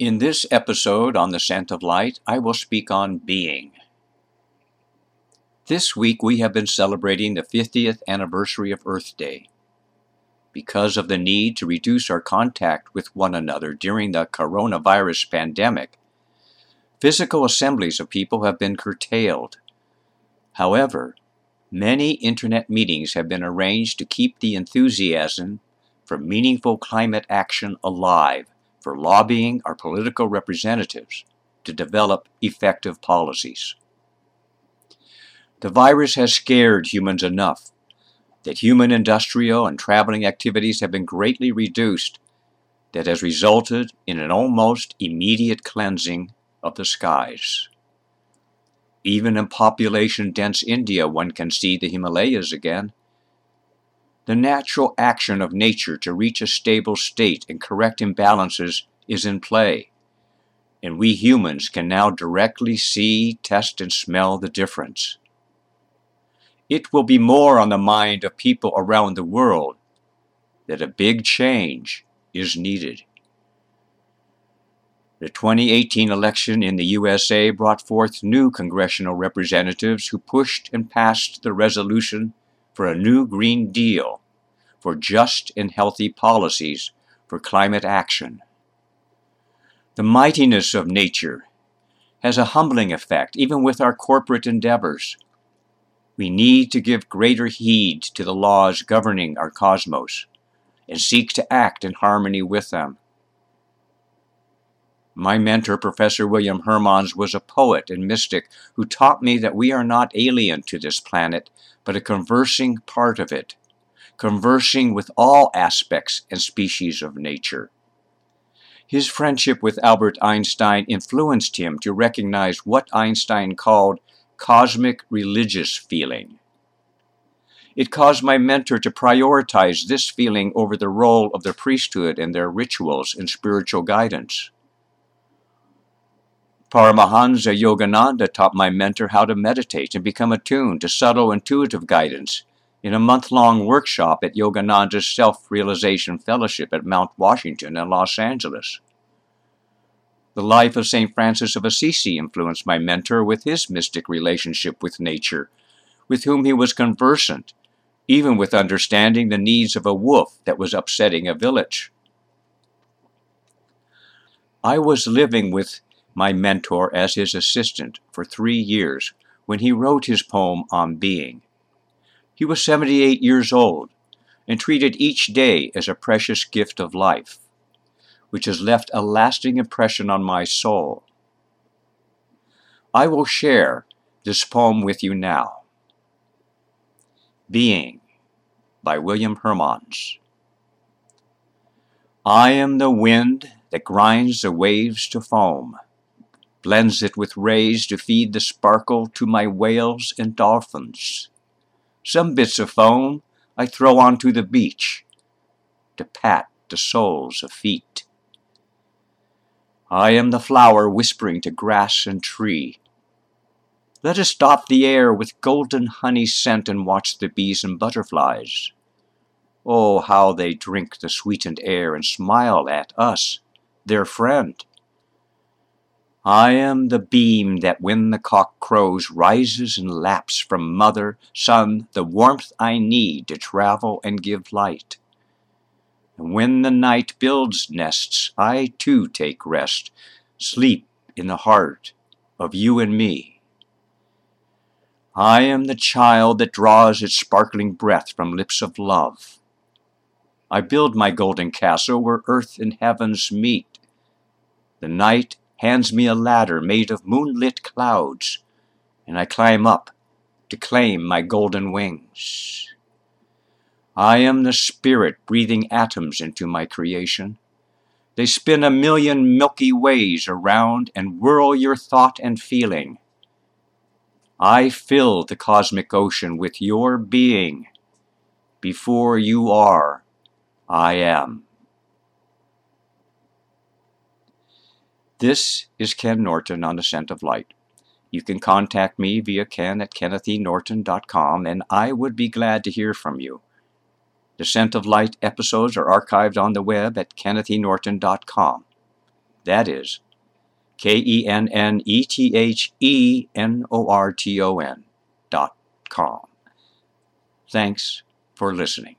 In this episode on The Scent of Light, I will speak on being. This week we have been celebrating the 50th anniversary of Earth Day. Because of the need to reduce our contact with one another during the coronavirus pandemic, physical assemblies of people have been curtailed. However, many internet meetings have been arranged to keep the enthusiasm for meaningful climate action alive, for lobbying our political representatives to develop effective policies. The virus has scared humans enough that human industrial and traveling activities have been greatly reduced, that has resulted in an almost immediate cleansing of the skies. Even in population-dense India, one can see the Himalayas again. The natural action of nature to reach a stable state and correct imbalances is in play, and we humans can now directly see, test, and smell the difference. It will be more on the mind of people around the world that a big change is needed. The 2018 election in the USA brought forth new congressional representatives who pushed and passed the resolution for a new Green Deal, for just and healthy policies, for climate action. The mightiness of nature has a humbling effect, even with our corporate endeavors. We need to give greater heed to the laws governing our cosmos and seek to act in harmony with them. My mentor, Professor William Hermans, was a poet and mystic who taught me that we are not alien to this planet, but a conversing part of it, conversing with all aspects and species of nature. His friendship with Albert Einstein influenced him to recognize what Einstein called cosmic religious feeling. It caused my mentor to prioritize this feeling over the role of the priesthood and their rituals and spiritual guidance. Paramahansa Yogananda taught my mentor how to meditate and become attuned to subtle intuitive guidance in a month-long workshop at Yogananda's Self-Realization Fellowship at Mount Washington in Los Angeles. The life of St. Francis of Assisi influenced my mentor with his mystic relationship with nature, with whom he was conversant, even with understanding the needs of a wolf that was upsetting a village. I was living with my mentor as his assistant for 3 years when he wrote his poem on being. He was 78 years old and treated each day as a precious gift of life, which has left a lasting impression on my soul. I will share this poem with you now. Being, by William Hermans. I am the wind that grinds the waves to foam, blends it with rays to feed the sparkle to my whales and dolphins. Some bits of foam I throw onto the beach to pat the soles of feet. I am the flower whispering to grass and tree. Let us dot the air with golden honey scent and watch the bees and butterflies. Oh, how they drink the sweetened air and smile at us, their friend. I am the beam that when the cock crows rises and laps from mother, sun, the warmth I need to travel and give light. And when the night builds nests, I too take rest, sleep in the heart of you and me. I am the child that draws its sparkling breath from lips of love. I build my golden castle where earth and heavens meet. The night hands me a ladder made of moonlit clouds, and I climb up to claim my golden wings. I am the spirit breathing atoms into my creation. They spin 1,000,000 milky ways around and whirl your thought and feeling. I fill the cosmic ocean with your being. Before you are, I am. This is Ken Norton on The Scent of Light. You can contact me via Ken at kennethenorton.com, and I would be glad to hear from you. The Scent of Light episodes are archived on the web at kennethenorton.com. That is KennetheNorton.com. Thanks for listening.